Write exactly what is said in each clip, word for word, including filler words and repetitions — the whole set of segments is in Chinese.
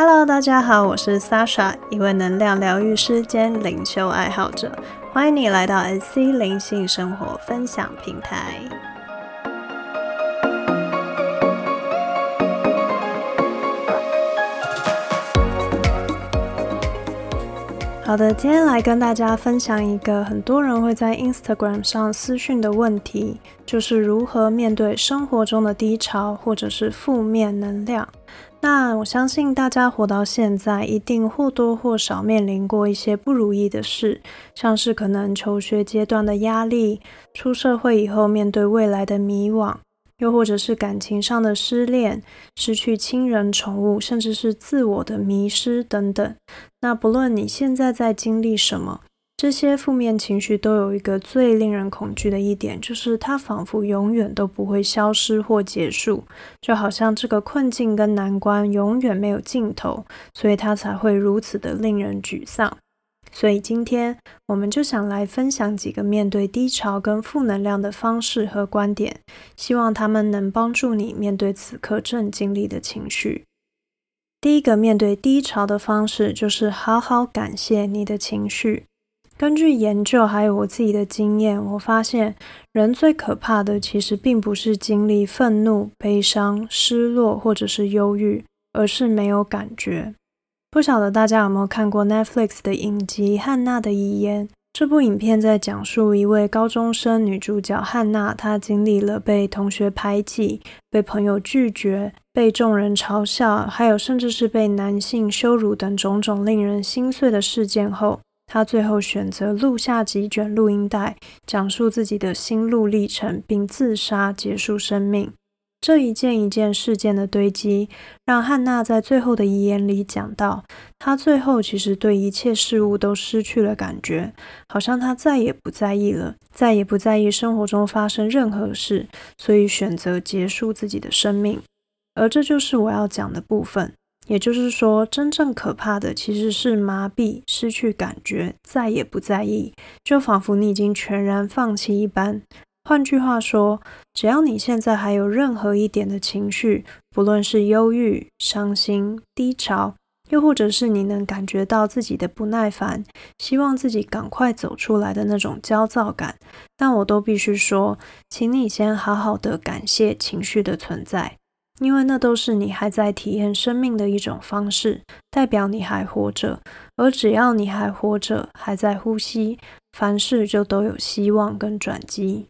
Hello， 大家好，我是 Sasha， 一位能量疗愈师兼灵修爱好者，欢迎你来到 N C 灵性生活分享平台。好的，今天来跟大家分享一个很多人会在 Instagram 上私讯的问题，就是如何面对生活中的低潮或者是负面能量。那我相信大家活到现在，一定或多或少面临过一些不如意的事，像是可能求学阶段的压力，出社会以后面对未来的迷惘，又或者是感情上的失恋，失去亲人宠物，甚至是自我的迷失等等。那不论你现在在经历什么，这些负面情绪都有一个最令人恐惧的一点，就是它仿佛永远都不会消失或结束，就好像这个困境跟难关永远没有尽头，所以它才会如此的令人沮丧。所以今天我们就想来分享几个面对低潮跟负能量的方式和观点，希望他们能帮助你面对此刻正经历的情绪。第一个面对低潮的方式，就是好好感谢你的情绪。根据研究还有我自己的经验，我发现人最可怕的其实并不是经历愤怒、悲伤、失落或者是忧郁，而是没有感觉。不晓得大家有没有看过 Netflix 的影集《汉娜的遗言》，这部影片在讲述一位高中生女主角汉娜，她经历了被同学排挤、被朋友拒绝、被众人嘲笑，还有甚至是被男性羞辱等种种令人心碎的事件后，她最后选择录下几卷录音带，讲述自己的心路历程，并自杀结束生命。这一件一件事件的堆积，让汉娜在最后的遗言里讲到，她最后其实对一切事物都失去了感觉，好像她再也不在意了，再也不在意生活中发生任何事，所以选择结束自己的生命。而这就是我要讲的部分，也就是说，真正可怕的其实是麻痹、失去感觉、再也不在意，就仿佛你已经全然放弃一般。换句话说，只要你现在还有任何一点的情绪，不论是忧郁、伤心、低潮，又或者是你能感觉到自己的不耐烦，希望自己赶快走出来的那种焦躁感，但我都必须说，请你先好好的感谢情绪的存在，因为那都是你还在体验生命的一种方式，代表你还活着，而只要你还活着，还在呼吸，凡事就都有希望跟转机。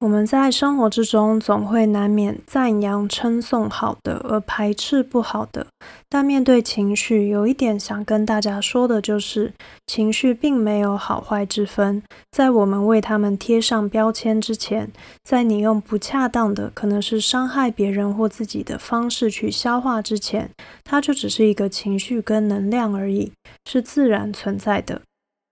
我们在生活之中总会难免赞扬称颂好的，而排斥不好的。但面对情绪，有一点想跟大家说的就是，情绪并没有好坏之分。在我们为他们贴上标签之前，在你用不恰当的，可能是伤害别人或自己的方式去消化之前，它就只是一个情绪跟能量而已，是自然存在的。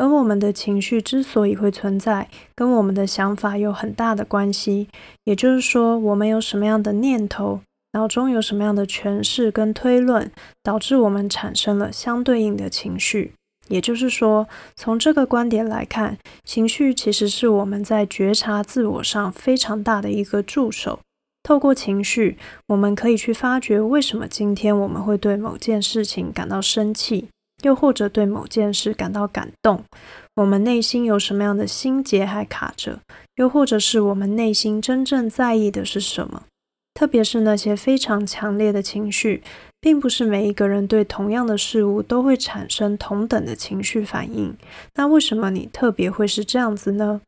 而我们的情绪之所以会存在，跟我们的想法有很大的关系，也就是说，我们有什么样的念头，脑中有什么样的诠释跟推论，导致我们产生了相对应的情绪。也就是说，从这个观点来看，情绪其实是我们在觉察自我上非常大的一个助手。透过情绪，我们可以去发掘为什么今天我们会对某件事情感到生气，又或者对某件事感到感动，我们内心有什么样的心结还卡着，又或者是我们内心真正在意的是什么。特别是那些非常强烈的情绪，并不是每一个人对同样的事物都会产生同等的情绪反应，那为什么你特别会是这样子呢？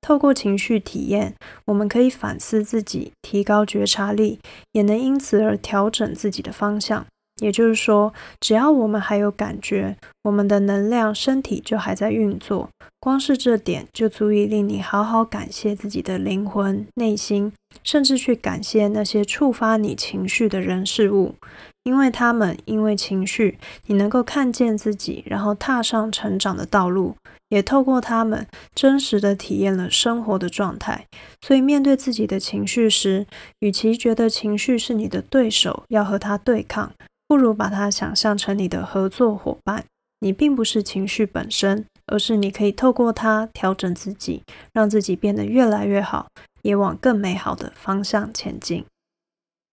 透过情绪体验，我们可以反思自己，提高觉察力，也能因此而调整自己的方向。也就是说，只要我们还有感觉，我们的能量、身体就还在运作，光是这点就足以令你好好感谢自己的灵魂、内心，甚至去感谢那些触发你情绪的人事物，因为他们，因为情绪，你能够看见自己，然后踏上成长的道路，也透过他们真实的体验了生活的状态。所以面对自己的情绪时，与其觉得情绪是你的对手，要和它对抗，不如把它想象成你的合作伙伴。你并不是情绪本身，而是你可以透过它调整自己，让自己变得越来越好，也往更美好的方向前进。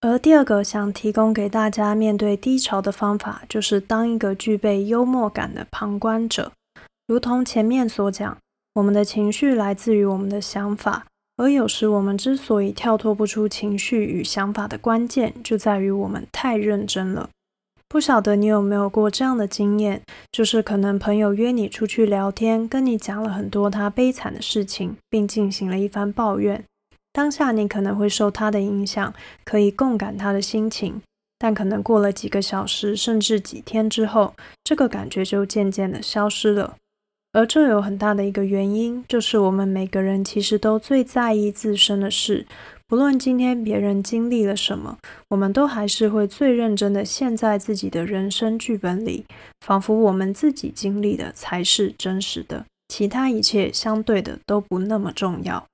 而第二个想提供给大家面对低潮的方法，就是当一个具备幽默感的旁观者。如同前面所讲，我们的情绪来自于我们的想法，而有时我们之所以跳脱不出情绪与想法的关键，就在于我们太认真了。不晓得你有没有过这样的经验，就是可能朋友约你出去聊天，跟你讲了很多他悲惨的事情，并进行了一番抱怨。当下你可能会受他的影响，可以共感他的心情，但可能过了几个小时甚至几天之后，这个感觉就渐渐的消失了。而这有很大的一个原因，就是我们每个人其实都最在意自身的事，不论今天别人经历了什么，我们都还是会最认真的陷在自己的人生剧本里，仿佛我们自己经历的才是真实的，其他一切相对的都不那么重要。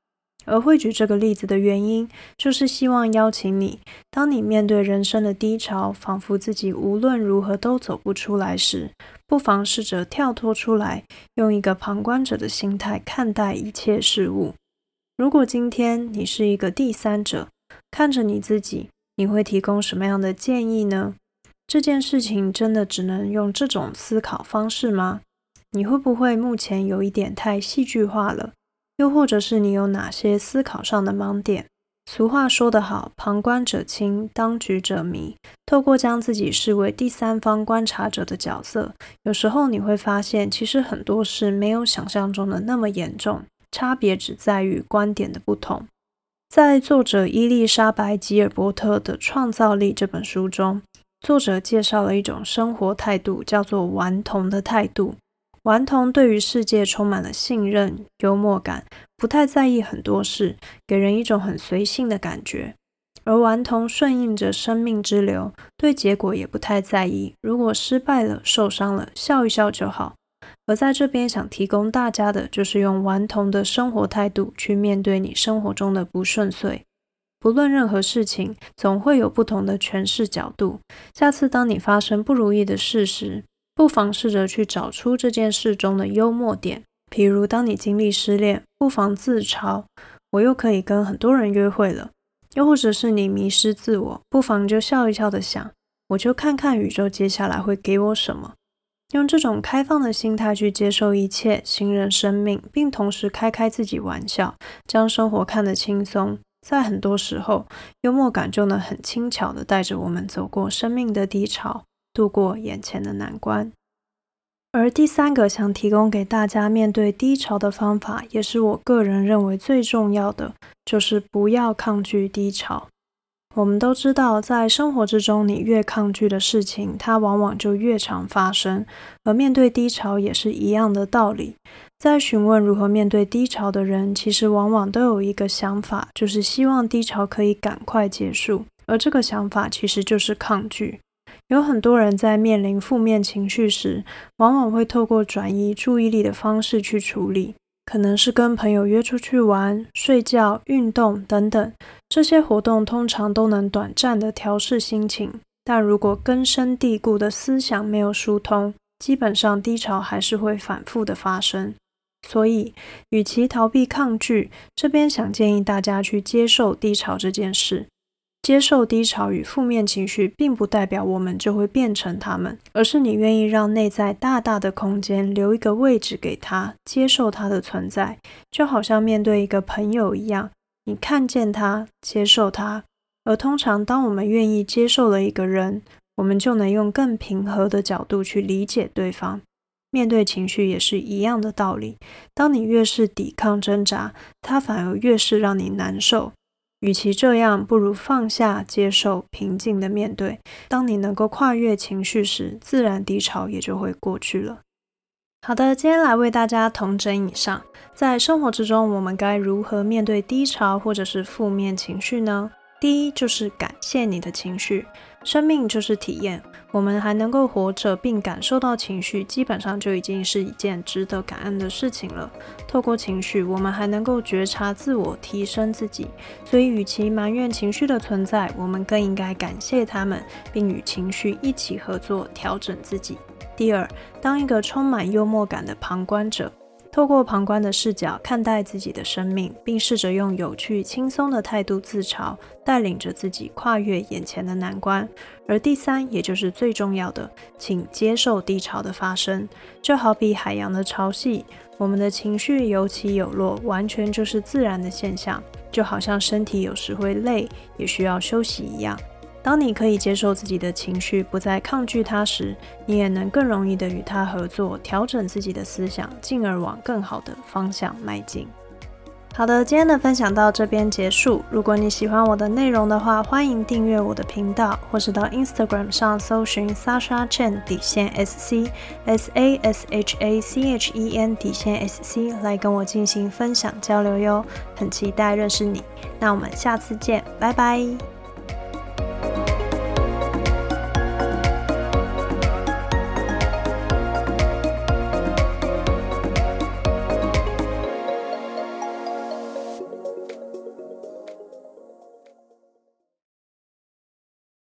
而会举这个例子的原因，就是希望邀请你，当你面对人生的低潮，仿佛自己无论如何都走不出来时，不妨试着跳脱出来，用一个旁观者的心态看待一切事物。如果今天你是一个第三者，看着你自己，你会提供什么样的建议呢？这件事情真的只能用这种思考方式吗？你会不会目前有一点太戏剧化了？又或者是你有哪些思考上的盲点？俗话说得好，旁观者清，当局者迷。透过将自己视为第三方观察者的角色，有时候你会发现，其实很多事没有想象中的那么严重，差别只在于观点的不同。在作者伊丽莎白·吉尔伯特的《创造力》这本书中，作者介绍了一种生活态度，叫做顽童的态度。顽童对于世界充满了信任、幽默感，不太在意很多事，给人一种很随性的感觉。而顽童顺应着生命之流，对结果也不太在意，如果失败了、受伤了，笑一笑就好。而在这边想提供大家的，就是用顽童的生活态度去面对你生活中的不顺遂。不论任何事情，总会有不同的诠释角度。下次当你发生不如意的事时，不妨试着去找出这件事中的幽默点，譬如当你经历失恋，不妨自嘲，我又可以跟很多人约会了。又或者是你迷失自我，不妨就笑一笑的想，我就看看宇宙接下来会给我什么。用这种开放的心态去接受一切，信任生命，并同时开开自己玩笑，将生活看得轻松。在很多时候，幽默感就能很轻巧地带着我们走过生命的低潮，度过眼前的难关。而第三个想提供给大家面对低潮的方法，也是我个人认为最重要的，就是不要抗拒低潮。我们都知道，在生活之中，你越抗拒的事情，它往往就越常发生，而面对低潮也是一样的道理。在询问如何面对低潮的人，其实往往都有一个想法，就是希望低潮可以赶快结束，而这个想法其实就是抗拒。有很多人在面临负面情绪时，往往会透过转移注意力的方式去处理，可能是跟朋友约出去玩、睡觉、运动等等。这些活动通常都能短暂的调适心情，但如果根深蒂固的思想没有疏通，基本上低潮还是会反复的发生。所以，与其逃避抗拒，这边想建议大家去接受低潮这件事。接受低潮与负面情绪，并不代表我们就会变成他们，而是你愿意让内在大大的空间留一个位置给他，接受他的存在，就好像面对一个朋友一样，你看见他，接受他。而通常当我们愿意接受了一个人，我们就能用更平和的角度去理解对方。面对情绪也是一样的道理，当你越是抵抗挣扎，它反而越是让你难受。与其这样，不如放下、接受、平静的面对。当你能够跨越情绪时，自然低潮也就会过去了。好的，今天来为大家统整以上，在生活之中，我们该如何面对低潮或者是负面情绪呢？第一，就是感谢你的情绪。生命就是体验，我们还能够活着并感受到情绪，基本上就已经是一件值得感恩的事情了。透过情绪，我们还能够觉察自我，提升自己。所以与其埋怨情绪的存在，我们更应该感谢他们，并与情绪一起合作，调整自己。第二，当一个充满幽默感的旁观者。透过旁观的视角看待自己的生命，并试着用有趣轻松的态度自嘲，带领着自己跨越眼前的难关。而第三，也就是最重要的，请接受低潮的发生。就好比海洋的潮汐，我们的情绪有起有落，完全就是自然的现象，就好像身体有时会累，也需要休息一样。当你可以接受自己的情绪，不再抗拒它时，你也能更容易的与它合作，调整自己的思想，进而往更好的方向迈进。好的，今天的分享到这边结束。如果你喜欢我的内容的话，欢迎订阅我的频道，或是到 Instagram 上搜寻 Sasha Chen 底线 S C S A S H A C H E N 底线 S C 来跟我进行分享交流哟，很期待认识你。那我们下次见，拜拜。